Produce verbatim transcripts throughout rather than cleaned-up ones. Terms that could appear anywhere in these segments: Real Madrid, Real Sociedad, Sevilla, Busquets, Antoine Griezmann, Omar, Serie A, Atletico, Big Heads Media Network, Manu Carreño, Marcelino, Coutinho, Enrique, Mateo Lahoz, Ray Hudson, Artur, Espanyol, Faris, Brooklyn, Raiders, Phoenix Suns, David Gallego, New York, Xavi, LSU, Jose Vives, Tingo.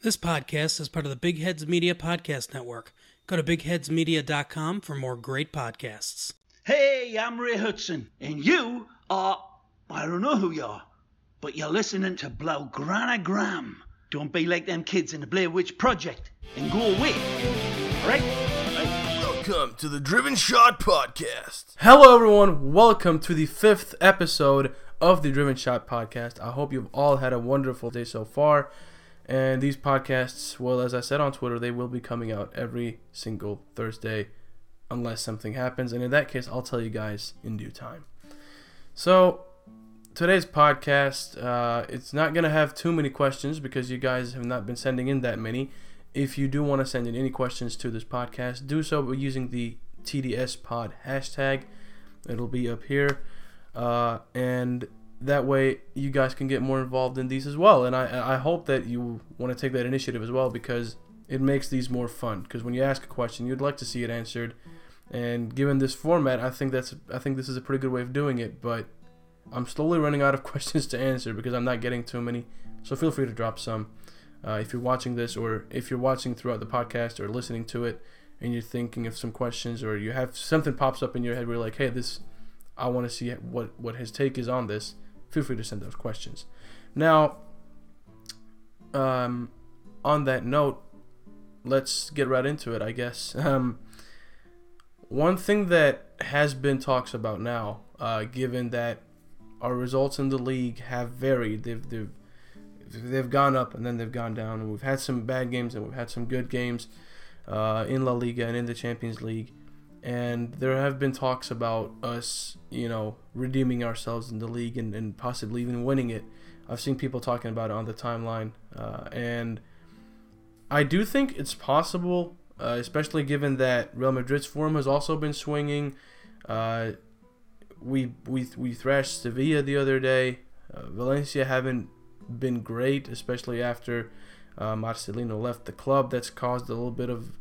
This podcast is part of the Big Heads Media Podcast Network. Go to big heads media dot com for more great podcasts. Hey, I'm Ray Hudson, and you are, I don't know who you are, but you're listening to Blaugranagram. Don't be like them kids in the Blair Witch Project and go away, all right? Welcome to the Driven Shot Podcast. Hello, everyone. Welcome to the fifth episode of the Driven Shot Podcast. I hope you've all had a wonderful day so far. And these podcasts, well, as I said on Twitter, they will be coming out every single Thursday unless something happens. And in that case, I'll tell you guys in due time. So today's podcast, uh, it's not going to have too many questions because you guys have not been sending in that many. If you do want to send in any questions to this podcast, do so by using the T D S pod hashtag. It'll be up here. Uh, and... That way, you guys can get more involved in these as well. And I I hope that you want to take that initiative as well because it makes these more fun. Because when you ask a question, you'd like to see it answered. And given this format, I think that's I think this is a pretty good way of doing it. But I'm slowly running out of questions to answer because I'm not getting too many. So feel free to drop some. Uh, if you're watching this or if you're watching throughout the podcast or listening to it and you're thinking of some questions or you have something pops up in your head where you're like, hey, this I want to see what, what his take is on this. Feel free to send those questions. Now, um, on that note, let's get right into it, I guess. Um, one thing that has been talks about now, uh, given that our results in the league have varied. They've, they've, they've gone up and then they've gone down. And we've had some bad games and we've had some good games uh, in La Liga and in the Champions League. And there have been talks about us, you know, redeeming ourselves in the league and, and possibly even winning it. I've seen people talking about it on the timeline. Uh, and I do think it's possible, uh, especially given that Real Madrid's form has also been swinging. Uh, we we we thrashed Sevilla the other day. Uh, Valencia haven't been great, especially after uh, Marcelino left the club. That's caused a little bit of...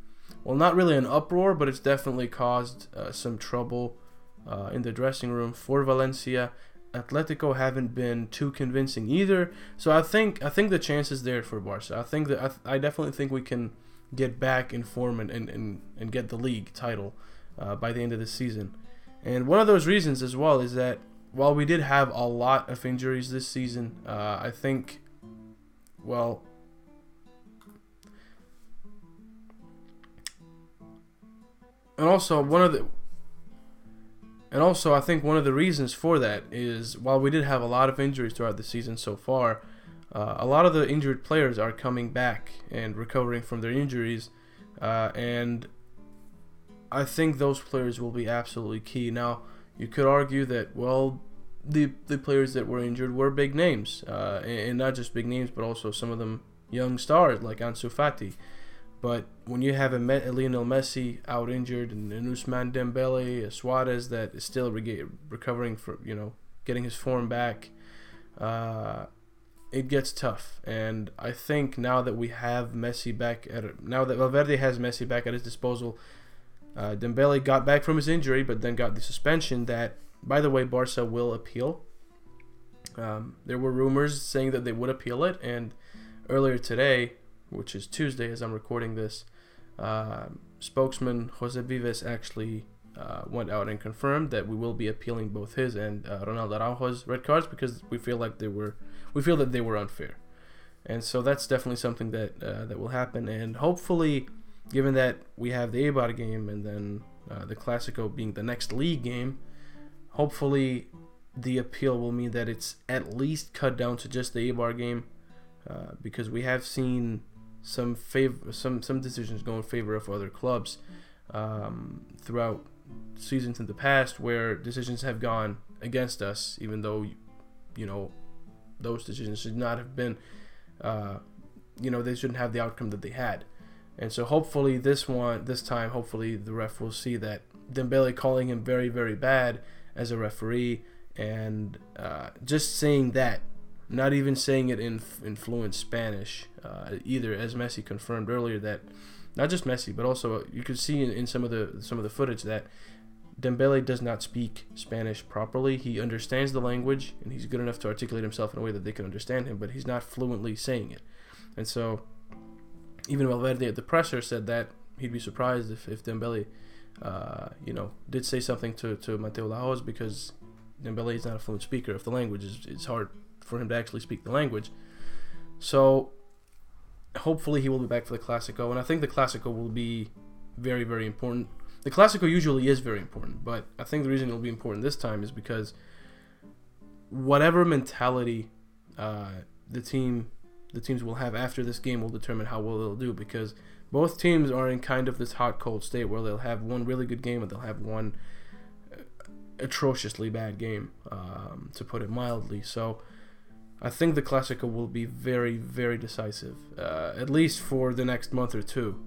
Well, not really an uproar, but it's definitely caused uh, some trouble uh, in the dressing room for Valencia. Atletico haven't been too convincing either, so I think I think the chance is there for Barca. I think that I, th- I definitely think we can get back in form and and, and, and get the league title uh, by the end of the season. And one of those reasons as well is that while we did have a lot of injuries this season, uh, I think, well. And also one of the, and also I think one of the reasons for that is while we did have a lot of injuries throughout the season so far, uh, a lot of the injured players are coming back and recovering from their injuries, uh, and I think those players will be absolutely key. Now you could argue that well, the the players that were injured were big names, uh, and, and not just big names, but also some of them young stars like Ansu Fati. But when you have a, Met, a Lionel Messi out injured and an Ousmane Dembele, a Suarez that is still re- recovering from, you know, getting his form back, uh, it gets tough. And I think now that we have Messi back at – now that Valverde has Messi back at his disposal, uh, Dembele got back from his injury but then got the suspension that, by the way, Barca will appeal. Um, there were rumors saying that they would appeal it, and earlier today – which is Tuesday as I'm recording this, uh, spokesman Jose Vives actually uh, went out and confirmed that we will be appealing both his and uh, Ronald Araujo's red cards because we feel like they were, we feel that they were unfair, and so that's definitely something that uh, that will happen. And hopefully, given that we have the Eibar game and then uh, the Clasico being the next league game, hopefully the appeal will mean that it's at least cut down to just the Eibar game, uh, because we have seen. Some favor, some some decisions go in favor of other clubs um, throughout seasons in the past, where decisions have gone against us, even though you know those decisions should not have been, uh, you know, they shouldn't have the outcome that they had. And so, hopefully, this one, this time, hopefully, the ref will see that Dembele calling him very, very bad as a referee, and uh, just saying that. Not even saying it in, in fluent Spanish uh, either, as Messi confirmed earlier that not just Messi, but also you could see in, in some of the some of the footage that Dembele does not speak Spanish properly. He understands the language and he's good enough to articulate himself in a way that they can understand him, but he's not fluently saying it. And so even Valverde at the presser said that he'd be surprised if, if Dembele, uh, you know, did say something to, to Mateo Lahoz, because Dembele is not a fluent speaker of the language. It's, it's hard for him to actually speak the language. So hopefully he will be back for the Clasico, and I think the Clasico will be very, very important. The Clasico usually is very important, but I think the reason it'll be important this time is because whatever mentality uh, the team, the teams will have after this game will determine how well they'll do, because both teams are in kind of this hot-cold state where they'll have one really good game and they'll have one atrociously bad game, um, to put it mildly. So I think the Clasico will be very, very decisive, uh, at least for the next month or two.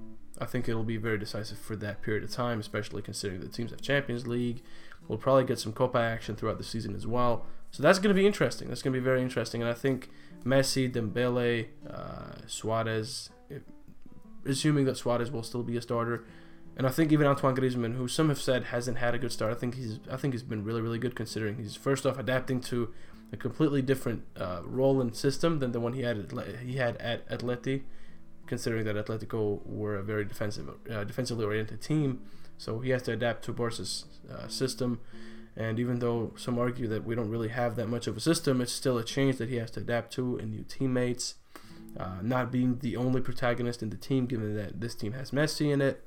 I think it'll be very decisive for that period of time, especially considering the teams have Champions League. We'll probably get some Copa action throughout the season as well. So that's going to be interesting. That's going to be very interesting. And I think Messi, Dembele, uh, Suarez, it, assuming that Suarez will still be a starter, and I think even Antoine Griezmann, who some have said hasn't had a good start, I think he's I think he's been really, really good, considering he's first off adapting to a completely different uh, role and system than the one he had at, he had at Atleti, considering that Atletico were a very defensive, uh, defensively oriented team. So he has to adapt to Barca's uh, system. And even though some argue that we don't really have that much of a system, it's still a change that he has to adapt to, and new teammates, uh, not being the only protagonist in the team, given that this team has Messi in it.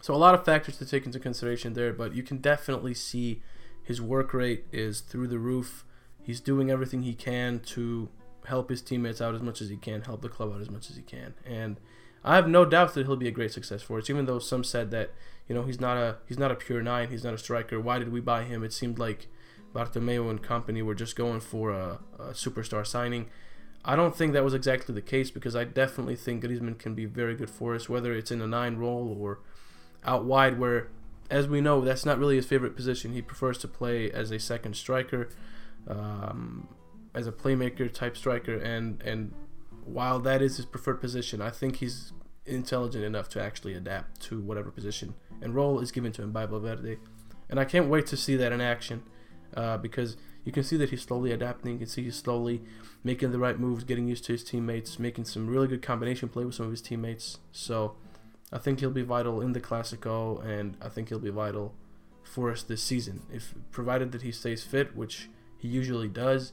So a lot of factors to take into consideration there, but you can definitely see his work rate is through the roof. He's doing everything he can to help his teammates out as much as he can, help the club out as much as he can. And I have no doubt that he'll be a great success for us, even though some said that, you know, he's not a he's not a pure nine, he's not a striker. Why did we buy him? It seemed like Bartomeu and company were just going for a, a superstar signing. I don't think that was exactly the case, because I definitely think Griezmann can be very good for us, whether it's in a nine role or out wide, where, as we know, that's not really his favorite position. He prefers to play as a second striker, um, as a playmaker type striker, and and while that is his preferred position, I think he's intelligent enough to actually adapt to whatever position and role is given to him by Valverde. And I can't wait to see that in action, uh, because you can see that he's slowly adapting. You can see he's slowly making the right moves, getting used to his teammates, making some really good combination play with some of his teammates. So I think he'll be vital in the Clasico, and I think he'll be vital for us this season, if provided that he stays fit, which he usually does.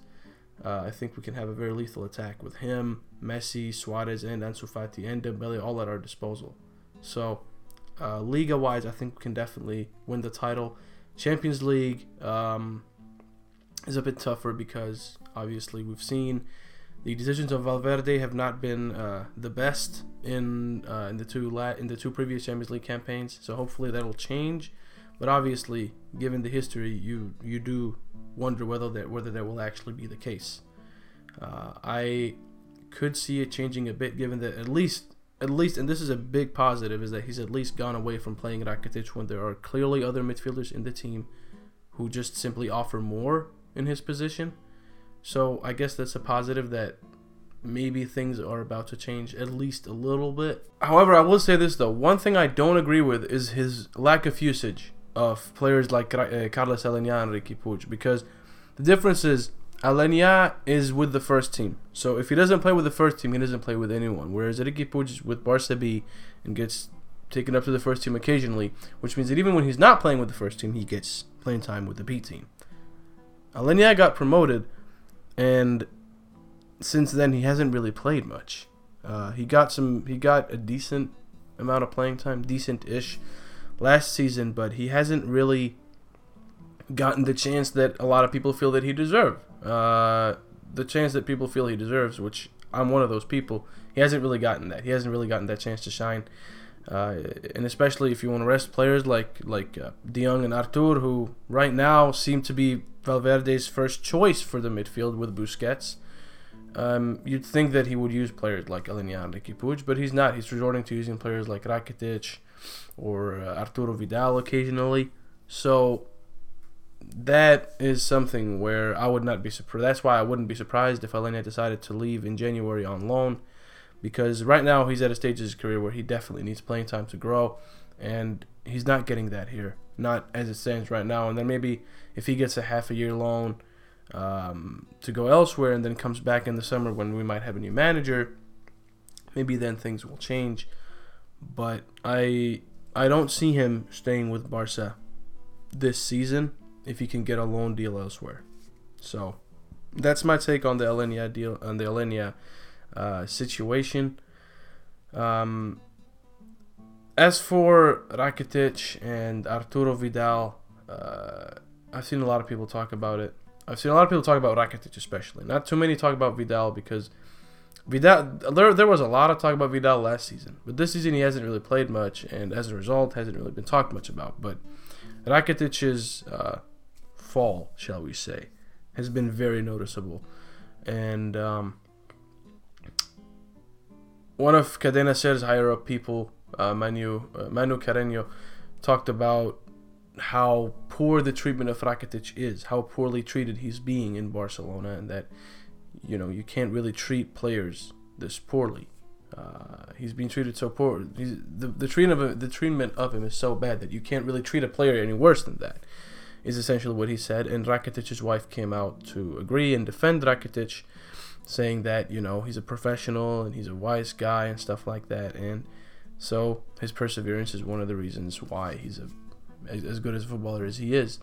Uh, I think we can have a very lethal attack with him, Messi, Suarez, and Ansu Fati, and Dembele all at our disposal. So, uh, Liga-wise, I think we can definitely win the title. Champions League um, is a bit tougher, because, obviously, we've seen the decisions of Valverde have not been uh, the best in uh, in the two la- in the two previous Champions League campaigns. So, hopefully, that'll change. But, obviously, given the history, you you do... wonder whether that whether that will actually be the case. Uh, I could see it changing a bit, given that at least at least and this is a big positive, is that he's at least gone away from playing Rakitic when there are clearly other midfielders in the team who just simply offer more in his position. So I guess that's a positive, that maybe things are about to change at least a little bit. However, I will say this though, one thing I don't agree with is his lack of usage of players like uh, Carles Aleñá and Riqui Puig, because the difference is Aleñá is with the first team. So if he doesn't play with the first team, he doesn't play with anyone. Whereas Riqui Puig is with Barca B and gets taken up to the first team occasionally, which means that even when he's not playing with the first team, he gets playing time with the B team. Aleñá got promoted, and since then he hasn't really played much. Uh, he got some. He got a decent amount of playing time, decent-ish, last season, but he hasn't really gotten the chance that a lot of people feel that he deserves. Uh, the chance that people feel he deserves, which I'm one of those people, he hasn't really gotten that. He hasn't really gotten that chance to shine. Uh, and especially if you want to rest players like, like uh, De Jong and Artur, who right now seem to be Valverde's first choice for the midfield with Busquets. Um, you'd think that he would use players like Aleñá and Riqui Puig, but he's not. He's resorting to using players like Rakitic or uh, Arturo Vidal occasionally. So that is something where I would not be surprised. That's why I wouldn't be surprised if Aleñá decided to leave in January on loan, because right now he's at a stage of his career where he definitely needs playing time to grow, and he's not getting that here, not as it stands right now. And then maybe if he gets a half a year loan um, to go elsewhere and then comes back in the summer when we might have a new manager, Maybe then things will change. But I I don't see him staying with Barca this season if he can get a loan deal elsewhere. So that's my take on the Aleñá deal, on the Aleñá uh, situation. Um, as for Rakitic and Arturo Vidal, uh, I've seen a lot of people talk about it. I've seen a lot of people talk about Rakitic especially. Not too many talk about Vidal because Vidal, there, there was a lot of talk about Vidal last season, but this season he hasn't really played much, and as a result, hasn't really been talked much about. But Rakitic's uh, fall, shall we say, has been very noticeable, and um, one of Cadena Ser's higher up people, uh, Manu uh, Manu Carreño, talked about how poor the treatment of Rakitic is, how poorly treated he's being in Barcelona, and that, you know, you can't really treat players this poorly. Uh, he's being treated so poor. He's, the the treatment of the treatment of him is so bad that you can't really treat a player any worse than that, is essentially what he said. And Rakitic's wife came out to agree and defend Rakitic, saying that, you know, he's a professional and he's a wise guy and stuff like that. And so his perseverance is one of the reasons why he's a as good as a footballer as he is.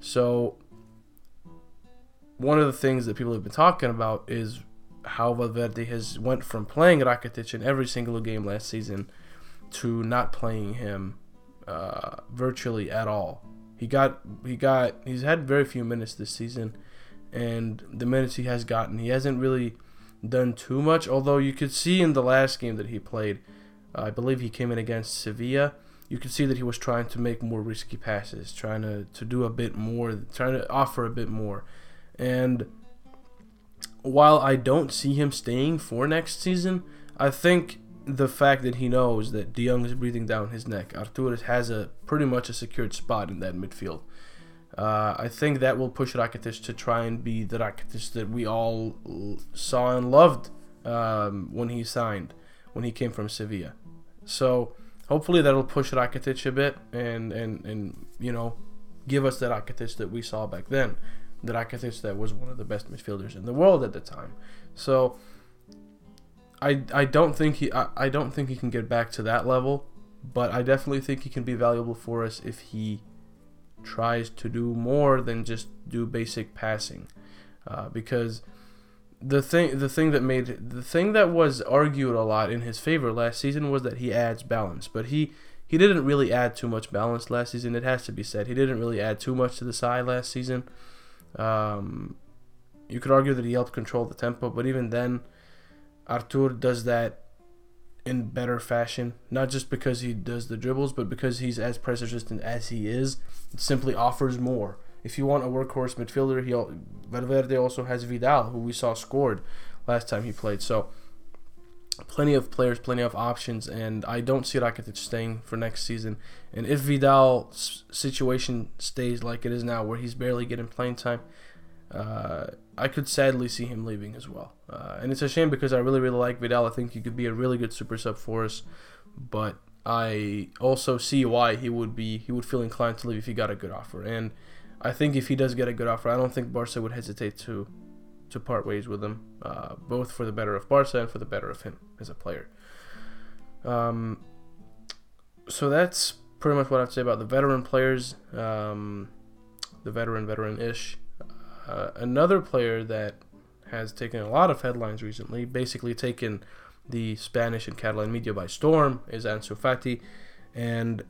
So one of the things that people have been talking about is how Valverde has went from playing Rakitic in every single game last season to not playing him uh, virtually at all. He got, he got, he's had very few minutes this season, and the minutes he has gotten, he hasn't really done too much. Although you could see in the last game that he played, uh, I believe he came in against Sevilla, you could see that he was trying to make more risky passes, trying to, to do a bit more, trying to offer a bit more. And while I don't see him staying for next season, I think the fact that he knows that De Jong is breathing down his neck, Artur has a pretty much a secured spot in that midfield. Uh, I think that will push Rakitic to try and be the Rakitic that we all l- saw and loved um, when he signed, when he came from Sevilla. So hopefully that'll push Rakitic a bit and, and, and you know, give us the Rakitic that we saw back then. The Rakitic that was one of the best midfielders in the world at the time. So I I don't think he I, I don't think he can get back to that level, but I definitely think he can be valuable for us if he tries to do more than just do basic passing. Uh, because the thing the thing that made the thing that was argued a lot in his favor last season was that he adds balance, but he he didn't really add too much balance last season. It has to be said, he didn't really add too much to the side last season. Um, you could argue that he helped control the tempo, but even then, Artur does that in better fashion. Not just because he does the dribbles, but because he's as press resistant as he is. It simply offers more. If you want a workhorse midfielder, he Valverde also has Vidal, who we saw scored last time he played. So, plenty of players, plenty of options, and I don't see Rakitic staying for next season. And if Vidal's situation stays like it is now, where he's barely getting playing time, uh, I could sadly see him leaving as well. Uh, and it's a shame because I really, really like Vidal. I think he could be a really good super sub for us, but I also see why he would be he would feel inclined to leave if he got a good offer. And I think if he does get a good offer, I don't think Barca would hesitate to to part ways with him, uh, both for the better of Barca and for the better of him as a player. Um, so that's pretty much what I have to say about the veteran players, um, the veteran, veteran-ish. Uh, another player that has taken a lot of headlines recently, basically taken the Spanish and Catalan media by storm, is Ansu Fati. And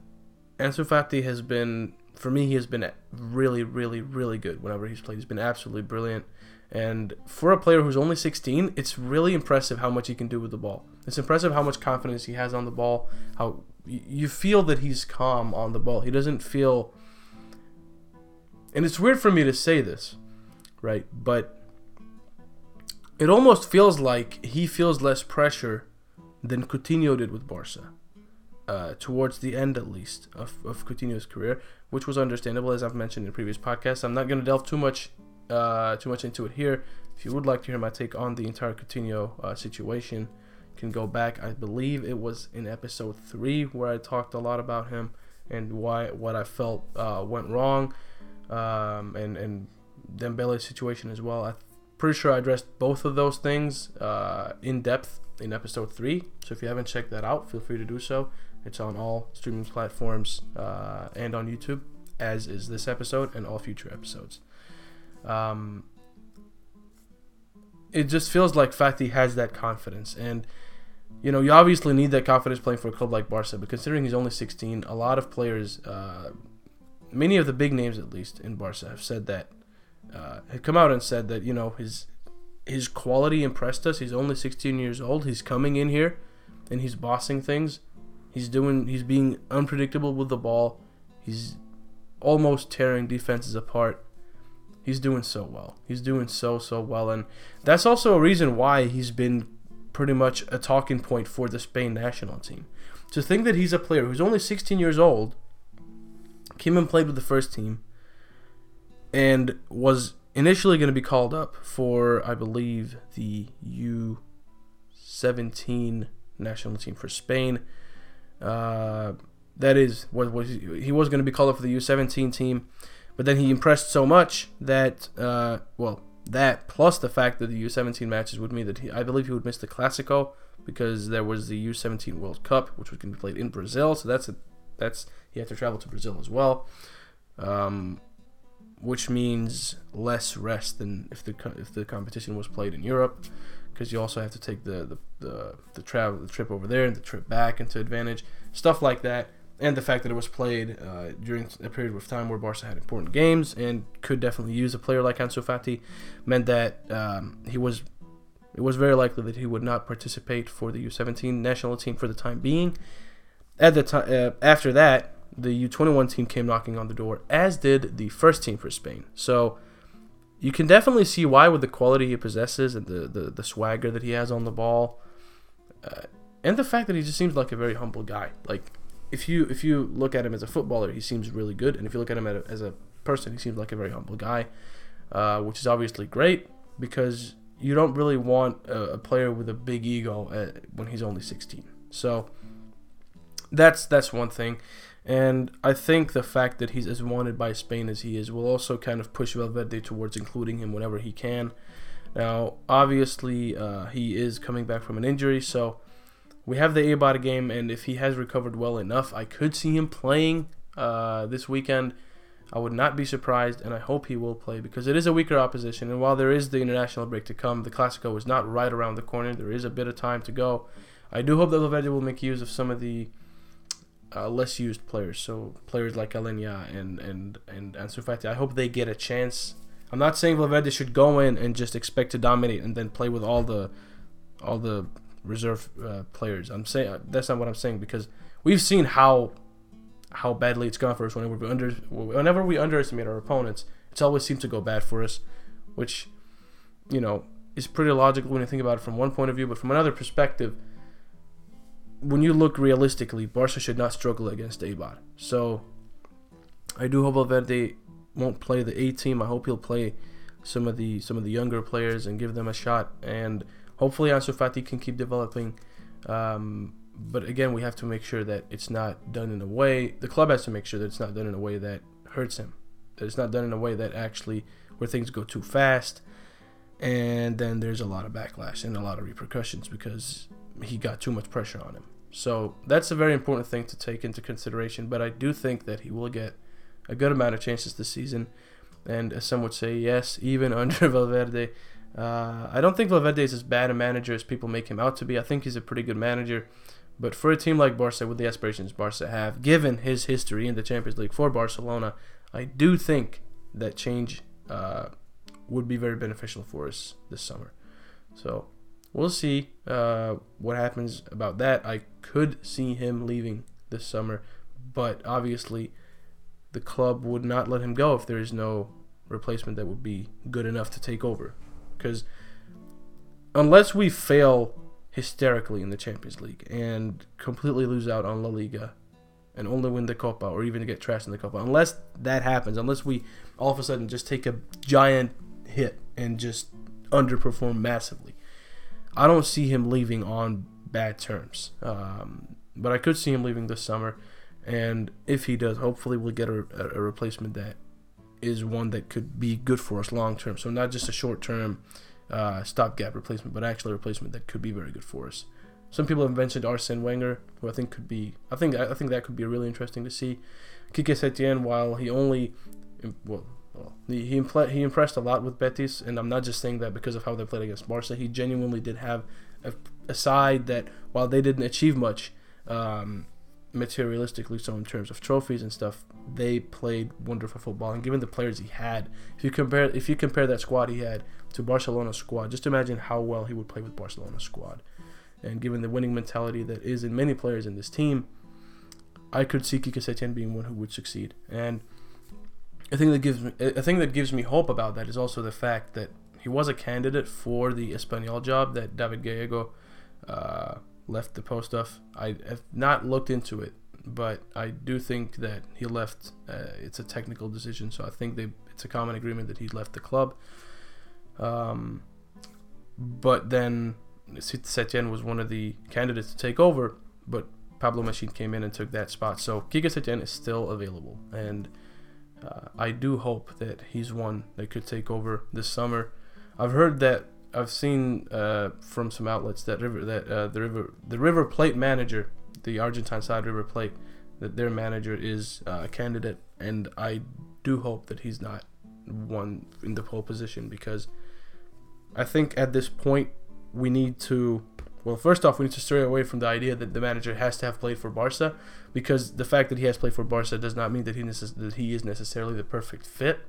Ansu Fati has been, for me, he has been really, really, really good whenever he's played. He's been absolutely brilliant. And for a player who's only sixteen, it's really impressive how much he can do with the ball. It's impressive how much confidence he has on the ball. How you feel that he's calm on the ball. He doesn't feel... And it's weird for me to say this, right? But it almost feels like he feels less pressure than Coutinho did with Barca. Uh, towards the end, at least, of, of Coutinho's career, which was understandable, as I've mentioned in previous podcasts. I'm not going to delve too much Uh, too much into it here. If you would like to hear my take on the entire Coutinho uh, situation, you can go back. I believe it was in episode three where I talked a lot about him and why what I felt uh, went wrong, um, and and Dembele's situation as well. I Pretty sure I addressed both of those things uh, in depth in episode three. So if you haven't checked that out, feel free to do so. It's on all streaming platforms uh, and on YouTube, as is this episode and all future episodes. Um, it just feels like Fati has that confidence. And, you know, you obviously need that confidence playing for a club like Barca. But considering he's only sixteen, a lot of players, uh, many of the big names at least in Barca, have said that. Uh, had come out and said that, you know, his his quality impressed us. He's only sixteen years old. He's coming in here and he's bossing things. He's doing he's being unpredictable with the ball. He's almost tearing defenses apart. He's doing so well. He's doing so so well, and that's also a reason why he's been pretty much a talking point for the Spain national team. To think that he's a player who's only sixteen years old, came and played with the first team, and was initially going to be called up for, I believe, the U seventeen national team for Spain. Uh, that is, was, was he was going to be called up for the U seventeen team, but then he impressed so much that, uh, well, that plus the fact that the U seventeen matches would mean that he, I believe he would miss the Clasico because there was the U seventeen World Cup, which was going to be played in Brazil. So that's a, that's he had to travel to Brazil as well. Um... Which means less rest than if the if the competition was played in Europe, because you also have to take the the the, the travel the trip over there and the trip back into advantage, stuff like that, and the fact that it was played uh, during a period of time where Barca had important games and could definitely use a player like Ansu Fati, meant that um, he was it was very likely that he would not participate for the U seventeen national team for the time being. At the time uh, after that. The U twenty-one team came knocking on the door, as did the first team for Spain. So you can definitely see why, with the quality he possesses and the, the, the swagger that he has on the ball, uh, and the fact that he just seems like a very humble guy. Like, if you if you look at him as a footballer, he seems really good. And if you look at him at a, as a person, he seems like a very humble guy, uh, which is obviously great because you don't really want a, a player with a big ego at, when he's only sixteen. So that's that's one thing. And I think the fact that he's as wanted by Spain as he is will also kind of push Valverde towards including him whenever he can. Now, obviously, uh, he is coming back from an injury, so we have the Eibar game, and if he has recovered well enough, I could see him playing uh, this weekend. I would not be surprised, and I hope he will play, because it is a weaker opposition, and while there is the international break to come, the Clasico is not right around the corner. There is a bit of time to go. I do hope that Valverde will make use of some of the Uh, less used players, so players like Aleñá and and and Ansu Fati. I hope they get a chance. I'm not saying Valverde should go in and just expect to dominate and then play with all the all the reserve uh, players. I'm saying that's not what I'm saying, because we've seen how how badly it's gone for us whenever we under whenever we underestimate our opponents. It's always seemed to go bad for us, which, you know, is pretty logical when you think about it from one point of view, but from another perspective. When you look realistically, Barca should not struggle against Eibar. So, I do hope Valverde won't play the A team. I hope he'll play some of the some of the younger players and give them a shot. And hopefully, Ansu Fati can keep developing. Um, but again, we have to make sure that it's not done in a way. The club has to make sure that it's not done in a way that hurts him. That it's not done in a way that actually where things go too fast, and then there's a lot of backlash and a lot of repercussions because he got too much pressure on him. So that's a very important thing to take into consideration, but I do think that he will get a good amount of chances this season, and as some would say, yes, even under Valverde. Uh, I don't think Valverde is as bad a manager as people make him out to be. I think he's a pretty good manager, but for a team like Barca, with the aspirations Barca have, given his history in the Champions League for Barcelona, I do think that change uh, would be very beneficial for us this summer. So we'll see uh, what happens about that. I could see him leaving this summer, but obviously the club would not let him go if there is no replacement that would be good enough to take over. Because unless we fail hysterically in the Champions League and completely lose out on La Liga and only win the Copa or even get trashed in the Copa, unless that happens, unless we all of a sudden just take a giant hit and just underperform massively, I don't see him leaving on bad terms, um, but I could see him leaving this summer, and if he does, hopefully we'll get a, a replacement that is one that could be good for us long term. So not just a short term uh, stopgap replacement, but actually a replacement that could be very good for us. Some people have mentioned Arsene Wenger, who I think could be, I think I think that could be really interesting to see. Kike Setien, while he only, well, he he impressed a lot with Betis, and I'm not just saying that because of how they played against Barca. He genuinely did have a, a side that, while they didn't achieve much, um, materialistically so in terms of trophies and stuff, they played wonderful football. And given the players he had, if you compare if you compare that squad he had to Barcelona's squad, just imagine how well he would play with Barcelona's squad. And given the winning mentality that is in many players in this team, I could see Kike Setien being one who would succeed. And I think that gives me, I think that gives me hope about that is also the fact that he was a candidate for the Espanyol job that David Gallego uh, left the post of. I have not looked into it, but I do think that he left. Uh, it's a technical decision, so I think they, it's a common agreement that he left the club. Um, but then Setien was one of the candidates to take over, but Pablo Machín came in and took that spot. So Kike Setien is still available, and uh, I do hope that he's one that could take over this summer. I've heard that I've seen uh, from some outlets that River that uh, the River the River Plate manager, the Argentine side River Plate, that their manager is uh, a candidate, and I do hope that he's not one in the pole position, because I think at this point we need to, well, first off, we need to stray away from the idea that the manager has to have played for Barca, because the fact that he has played for Barca does not mean that he necess- that he is necessarily the perfect fit.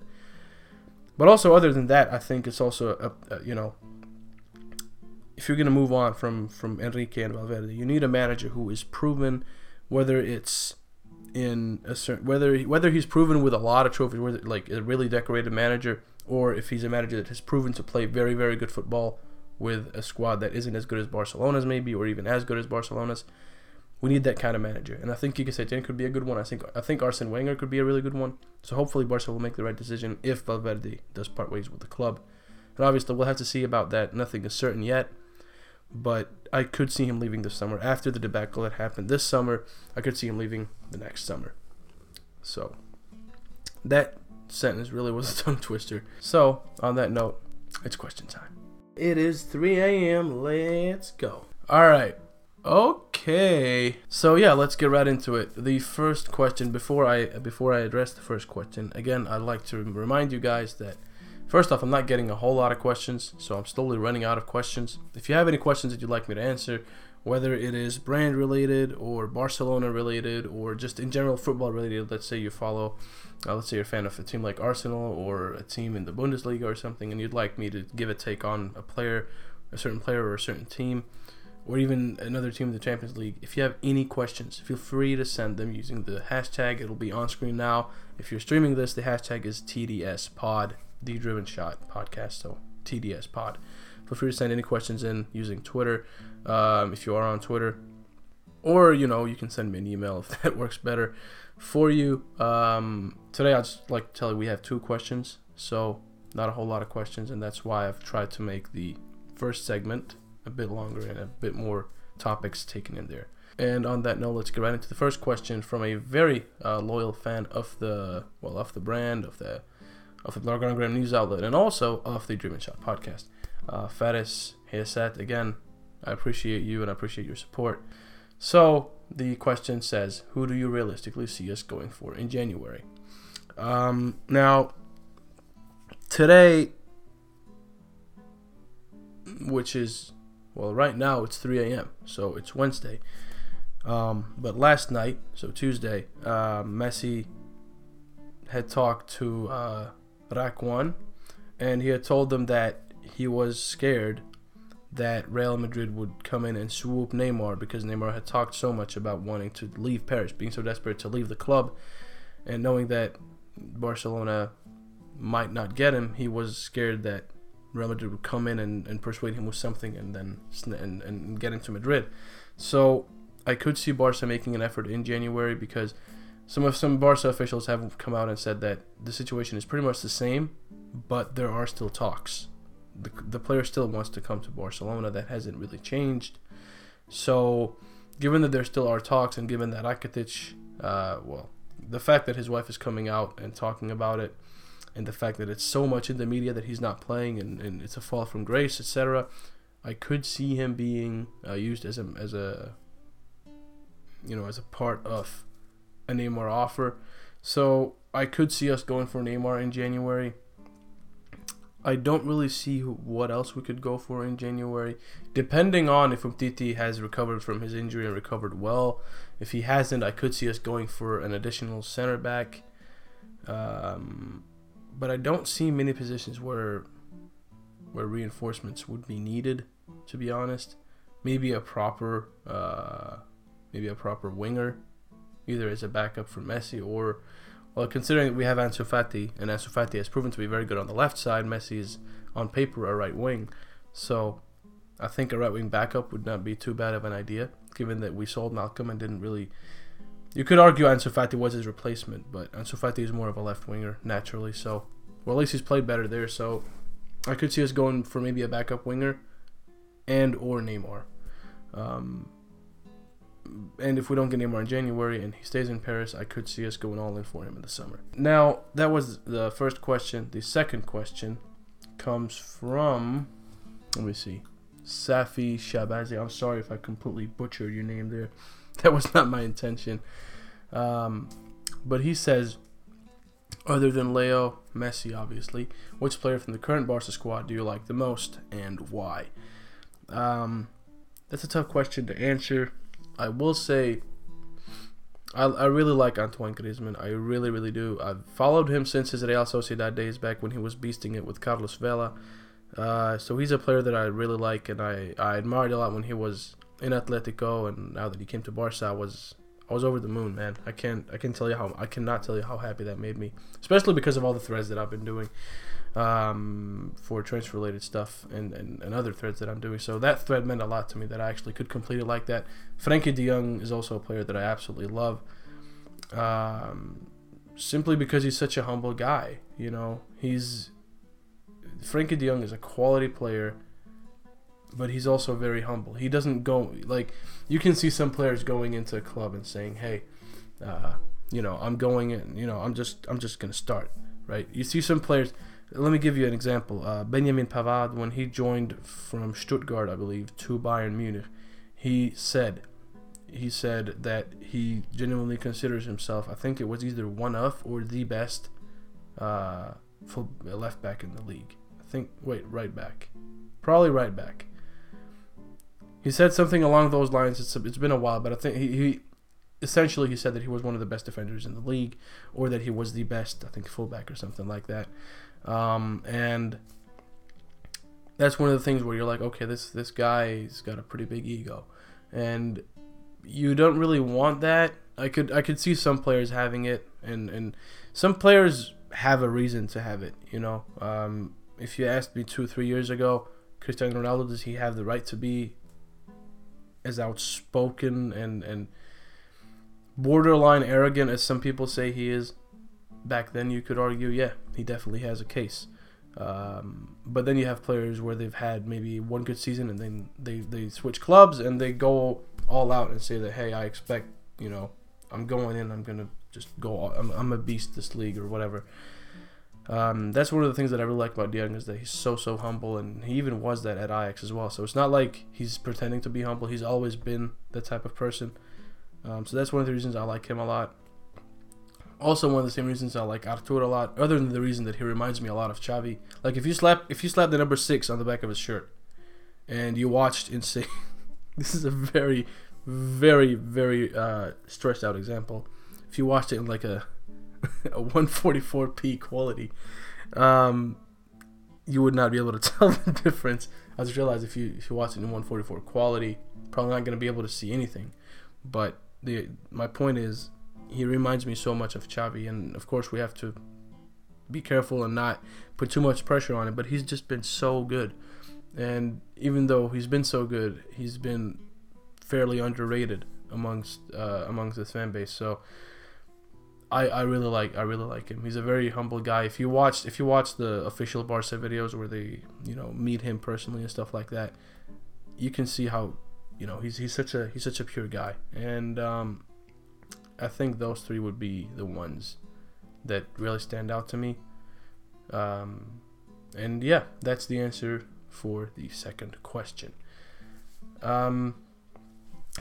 But also, other than that, I think it's also, a, a, you know, if you're going to move on from, from Enrique and Valverde, you need a manager who is proven, whether it's in a certain, whether whether he's proven with a lot of trophies, whether, like a really decorated manager, or if he's a manager that has proven to play very, very good football with a squad that isn't as good as Barcelona's maybe, or even as good as Barcelona's. We need that kind of manager, and I think Kike Setien could be a good one. I think I think Arsene Wenger could be a really good one. So hopefully Barca will make the right decision if Valverde does part ways with the club. And obviously we'll have to see about that. Nothing is certain yet, but I could see him leaving this summer. After the debacle that happened this summer, I could see him leaving the next summer. So that sentence really was a tongue twister. So on that note, it's question time. It is three a.m. Let's go. All right. Okay. So yeah, let's get right into it. The first question, before I before I address the first question, again, I'd like to remind you guys that, first off, I'm not getting a whole lot of questions, so I'm slowly running out of questions. If you have any questions that you'd like me to answer, whether it is brand related or Barcelona related or just in general football related, let's say you follow, uh, let's say you're a fan of a team like Arsenal or a team in the Bundesliga or something, and you'd like me to give a take on a player, a certain player or a certain team, or even another team in the Champions League, if you have any questions, feel free to send them using the hashtag. It'll be on screen now. If you're streaming this, the hashtag is T D S pod, the Driven Shot Podcast, so T D S pod. Feel free to send any questions in using Twitter, um, if you are on Twitter. Or, you know, you can send me an email if that works better for you. Um, today, I'd just like to tell you we have two questions, so not a whole lot of questions, and that's why I've tried to make the first segment a bit longer and a bit more topics taken in there. And on that note, let's get right into the first question from a very uh, loyal fan of the, well, of the brand, of the of the Blaugranagram news outlet, and also of the Driven Shot Podcast. Uh, Faris Hesat, again, I appreciate you and I appreciate your support. So the question says, who do you realistically see us going for in January? Um, now, today, which is, well, right now it's three a.m., so it's Wednesday. Um, but last night, so Tuesday, uh, Messi had talked to uh, Rakwan, and he had told them that he was scared that Real Madrid would come in and swoop Neymar, because Neymar had talked so much about wanting to leave Paris, being so desperate to leave the club, and knowing that Barcelona might not get him, he was scared that Real Madrid would come in and, and persuade him with something and then and, and get him to Madrid. So I could see Barca making an effort in January, because some of some Barca officials have come out and said that the situation is pretty much the same, but there are still talks. The, the player still wants to come to Barcelona. That hasn't really changed. So, given that there still are talks, and given that Rakitic, uh, well, the fact that his wife is coming out and talking about it, and the fact that it's so much in the media that he's not playing and, and it's a fall from grace, et cetera. I could see him being uh, used as a as a you know as a part of a Neymar offer. So I could see us going for Neymar in January. I don't really see who, what else we could go for in January, depending on if Umtiti has recovered from his injury and recovered well. If he hasn't, I could see us going for an additional center back. Um, but I don't see many positions where where reinforcements would be needed, to be honest. Maybe a proper, uh, maybe a proper winger, either as a backup for Messi or. Well, considering that we have Ansu Fati, and Ansu Fati has proven to be very good on the left side, Messi is, on paper, a right wing. So, I think a right wing backup would not be too bad of an idea, given that we sold Malcolm and didn't really... You could argue Ansu Fati was his replacement, but Ansu Fati is more of a left winger, naturally. So, well, at least he's played better there, so I could see us going for maybe a backup winger and or Neymar. Um... And if we don't get Neymar in January and he stays in Paris, I could see us going all in for him in the summer. Now, that was the first question. The second question comes from, let me see, Safi Shabazi. I'm sorry if I completely butchered your name there. That was not my intention. Um, but he says, other than Leo Messi, obviously, which player from the current Barca squad do you like the most and why? Um, that's a tough question to answer. I will say, I, I really like Antoine Griezmann. I really, really do. I've followed him since his Real Sociedad days back when he was beasting it with Carlos Vela. Uh, so he's a player that I really like, and I, I admired a lot when he was in Atletico, and now that he came to Barca, I was I was over the moon, man. I can't I can tell you how I cannot tell you how happy that made me, especially because of all the threads that I've been doing um, for transfer-related stuff and, and, and other threads that I'm doing. So that thread meant a lot to me that I actually could complete it like that. Frankie De Jong is also a player that I absolutely love, um, simply because he's such a humble guy. You know, he's Frankie De Jong is a quality player. But he's also very humble. He doesn't go, like, you can see some players going into a club and saying, hey, uh, you know, I'm going in, you know, I'm just I'm just going to start, right? You see some players, let me give you an example. Uh, Benjamin Pavard, when he joined from Stuttgart, I believe, to Bayern Munich, he said, he said that he genuinely considers himself, I think it was either one of or the best uh, full left back in the league. I think, wait, right back. Probably right back. He said something along those lines. It's, it's been a while, but I think he, he essentially he said that he was one of the best defenders in the league, or that he was the best, I think, fullback or something like that. Um, and that's one of the things where you're like, okay, this this guy's got a pretty big ego, and you don't really want that. I could I could see some players having it, and and some players have a reason to have it. You know, um, if you asked me two three years ago, Cristiano Ronaldo, does he have the right to be as outspoken and, and borderline arrogant as some people say he is? Back then you could argue, yeah, he definitely has a case. Um, but then you have players where they've had maybe one good season and then they, they switch clubs and they go all out and say that, hey, I expect, you know, I'm going in, I'm going to just go, all, I'm, I'm a beast this league or whatever. Um, that's one of the things that I really like about De Jong is that he's so, so humble, and he even was that at Ajax as well. So it's not like he's pretending to be humble. He's always been that type of person. Um, so that's one of the reasons I like him a lot. Also, one of the same reasons I like Artur a lot, other than the reason that he reminds me a lot of Xavi. Like, if you slap if you slap the number six on the back of his shirt and you watched and say, this is a very, very, very uh, stretched out example. If you watched it in like a... a one forty-four p quality, um, you would not be able to tell the difference. I just realized if you if you watch it in one forty-four quality, probably not going to be able to see anything. But the my point is, he reminds me so much of Xavi, and of course we have to be careful and not put too much pressure on it. But he's just been so good, and even though he's been so good, he's been fairly underrated amongst uh, amongst his fan base. So. I, I really like I really like him. He's a very humble guy. If you watched if you watch the official Barca videos where they, you know, meet him personally and stuff like that, you can see how, you know, he's he's such a he's such a pure guy. And um, I think those three would be the ones that really stand out to me. Um, and yeah, that's the answer for the second question. Um,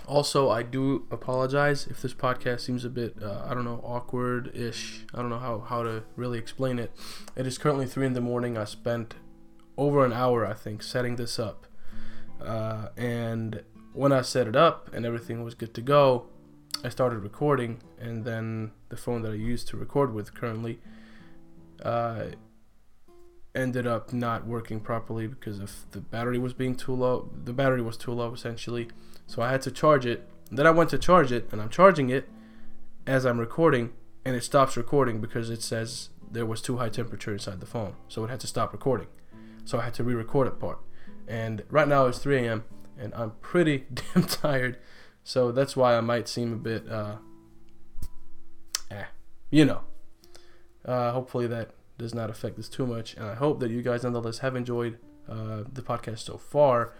also, I do apologize if this podcast seems a bit, uh, I don't know, awkward-ish. I don't know how, how to really explain it. It is currently three in the morning. I spent over an hour, I think, setting this up. Uh, and when I set it up and everything was good to go, I started recording, and then the phone that I use to record with currently uh, ended up not working properly because of the battery was being too low. The battery was too low, essentially. So I had to charge it. Then I went to charge it, and I'm charging it as I'm recording, and it stops recording because it says there was too high temperature inside the phone. So it had to stop recording. So I had to re-record it part. And right now it's three a.m. and I'm pretty damn tired. So that's why I might seem a bit, uh, eh, you know. Uh, hopefully that does not affect this too much. And I hope that you guys nonetheless have enjoyed uh, the podcast so far,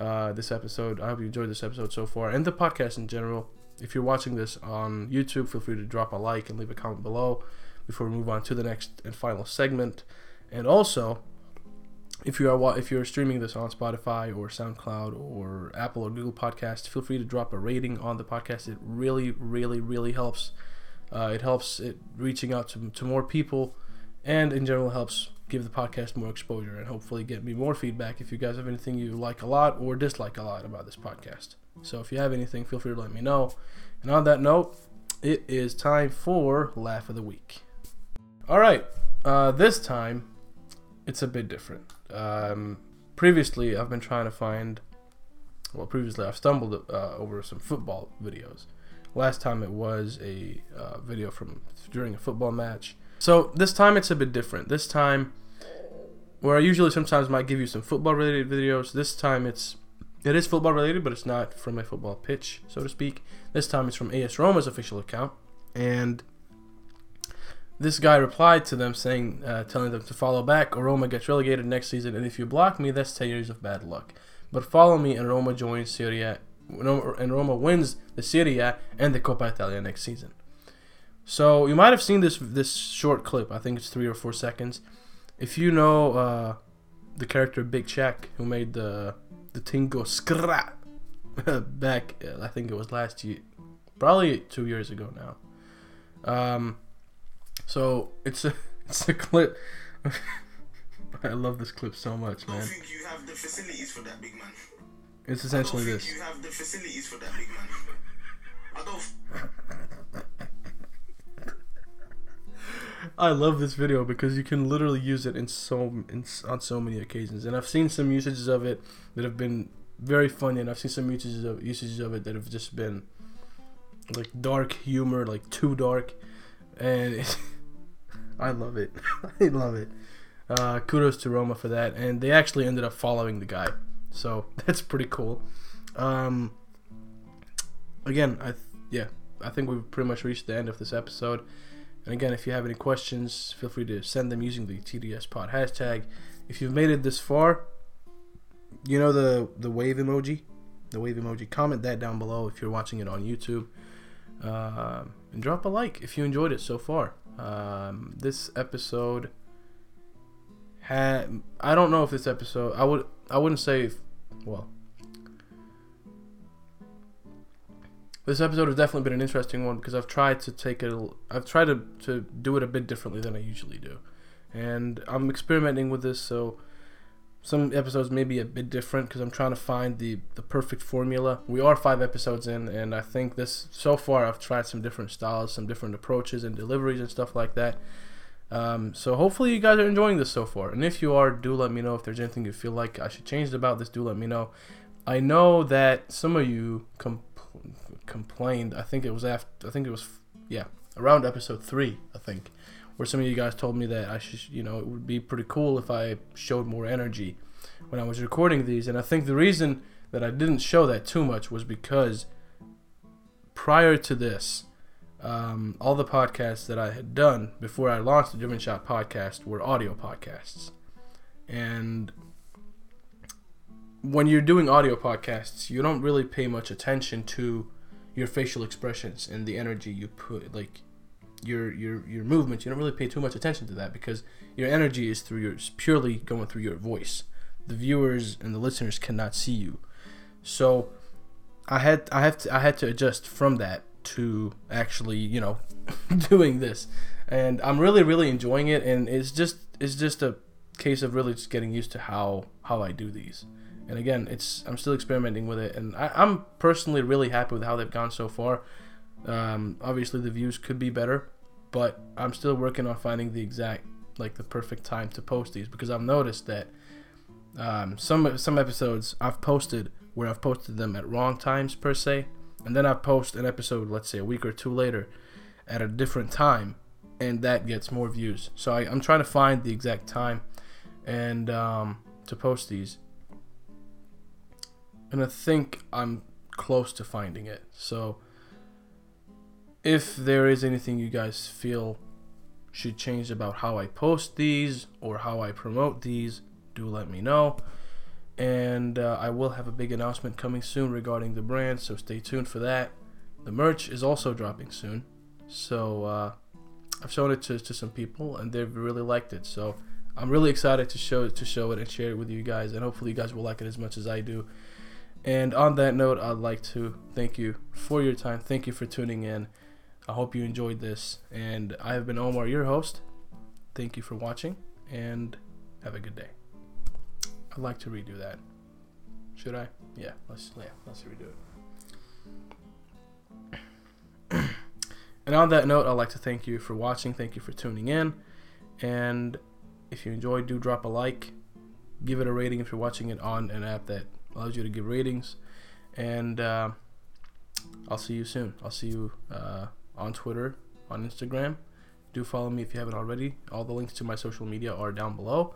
uh, this episode. I hope you enjoyed this episode so far and the podcast in general. If you're watching this on YouTube, feel free to drop a like and leave a comment below before we move on to the next and final segment. And also, If you are if you're streaming this on Spotify or SoundCloud or Apple or Google Podcasts, feel free to drop a rating on the podcast. It really, really, really helps. Uh, it helps it reaching out to, to more people, and in general helps give the podcast more exposure and hopefully get me more feedback if you guys have anything you like a lot or dislike a lot about this podcast. So if you have anything, feel free to let me know. And on that note, it is time for Laugh of the Week. All right, uh, this time it's a bit different. Um, previously, I've been trying to find, well, previously I've stumbled uh, over some football videos. Last time it was a uh, video from during a football match. So this time it's a bit different. This time, where I usually sometimes might give you some football-related videos, this time it's, it is football-related, but it's not from a football pitch, so to speak. This time it's from AS Roma's official account, and this guy replied to them saying, uh, telling them to follow back, or Roma gets relegated next season, and if you block me, that's ten years of bad luck. But follow me, and Roma joins Serie A, and Roma wins the Serie A and the Coppa Italia next season. So you might have seen this this short clip. I think it's three or four seconds. If you know uh, the character Big Shaq, who made the the Tingo Scrap back, I think it was last year, probably two years ago now. Um. So it's a it's a clip. I love this clip so much, man. I don't think you have the facilities for that, big man. It's essentially this. I don't think you have the facilities for that, big man. I don't. I love this video because you can literally use it in so in, on so many occasions, and I've seen some usages of it that have been very funny, and I've seen some usages of usages of it that have just been like dark humor, like too dark. And it's, I love it. I love it. Uh, kudos to Roma for that. And they actually ended up following the guy. So that's pretty cool. Um, again, I th- yeah, I think we've pretty much reached the end of this episode. And again, if you have any questions, feel free to send them using the T D S pod hashtag. If you've made it this far, you know the, the wave emoji? The wave emoji. Comment that down below if you're watching it on YouTube. Uh, and drop a like if you enjoyed it so far. Um, this episode had I don't know if this episode I would I wouldn't say if, well this episode has definitely been an interesting one because I've tried to take it I've tried to, to do it a bit differently than I usually do, and I'm experimenting with this, so some episodes may be a bit different because I'm trying to find the, the perfect formula. We are five episodes in, and I think this, so far, I've tried some different styles, some different approaches and deliveries and stuff like that. Um, so hopefully you guys are enjoying this so far. And if you are, do let me know if there's anything you feel like I should change about this. Do let me know. I know that some of you com- complained. I think it was after, I think it was, yeah, around episode three, I think. Where some of you guys told me that I should, you know, it would be pretty cool if I showed more energy when I was recording these. And I think the reason that I didn't show that too much was because prior to this, um, all the podcasts that I had done before I launched the Driven Shot podcast were audio podcasts. And when you're doing audio podcasts, you don't really pay much attention to your facial expressions and the energy you put, like, your your your movements. You don't really pay too much attention to that because your energy is through your purely going through your voice. The viewers and the listeners cannot see you. So I had I have to I had to adjust from that to actually, you know, doing this. And I'm really really enjoying it, and it's just it's just a case of really just getting used to how how I do these. And again, it's I'm still experimenting with it, and I, I'm personally really happy with how they've gone so far. Um, obviously, the views could be better, but I'm still working on finding the exact, like, the perfect time to post these, because I've noticed that um, some some episodes I've posted where I've posted them at wrong times per se, and then I post an episode, let's say a week or two later, at a different time, and that gets more views. So I, I'm trying to find the exact time and um, to post these. And I think I'm close to finding it. So if there is anything you guys feel should change about how I post these or how I promote these, do let me know. And uh, I will have a big announcement coming soon regarding the brand, so stay tuned for that. The merch is also dropping soon. So uh, I've shown it to, to some people, and they've really liked it. So I'm really excited to show, to show it and share it with you guys. And hopefully you guys will like it as much as I do. And on that note, I'd like to thank you for your time. Thank you for tuning in. I hope you enjoyed this. And I have been Omar, your host. Thank you for watching, and have a good day. I'd like to redo that. Should I? Yeah, let's yeah, let's redo it. And on that note, I'd like to thank you for watching. Thank you for tuning in. And if you enjoyed, do drop a like. Give it a rating if you're watching it on an app that allows you to give ratings, and uh, I'll see you soon. I'll see you uh, on Twitter, on Instagram. Do follow me if you haven't already. All the links to my social media are down below,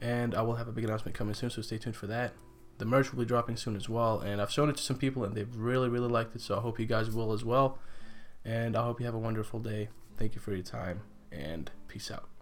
and I will have a big announcement coming soon, so stay tuned for that. The merch will be dropping soon as well, and I've shown it to some people, and they've really, really liked it, so I hope you guys will as well, and I hope you have a wonderful day. Thank you for your time, and peace out.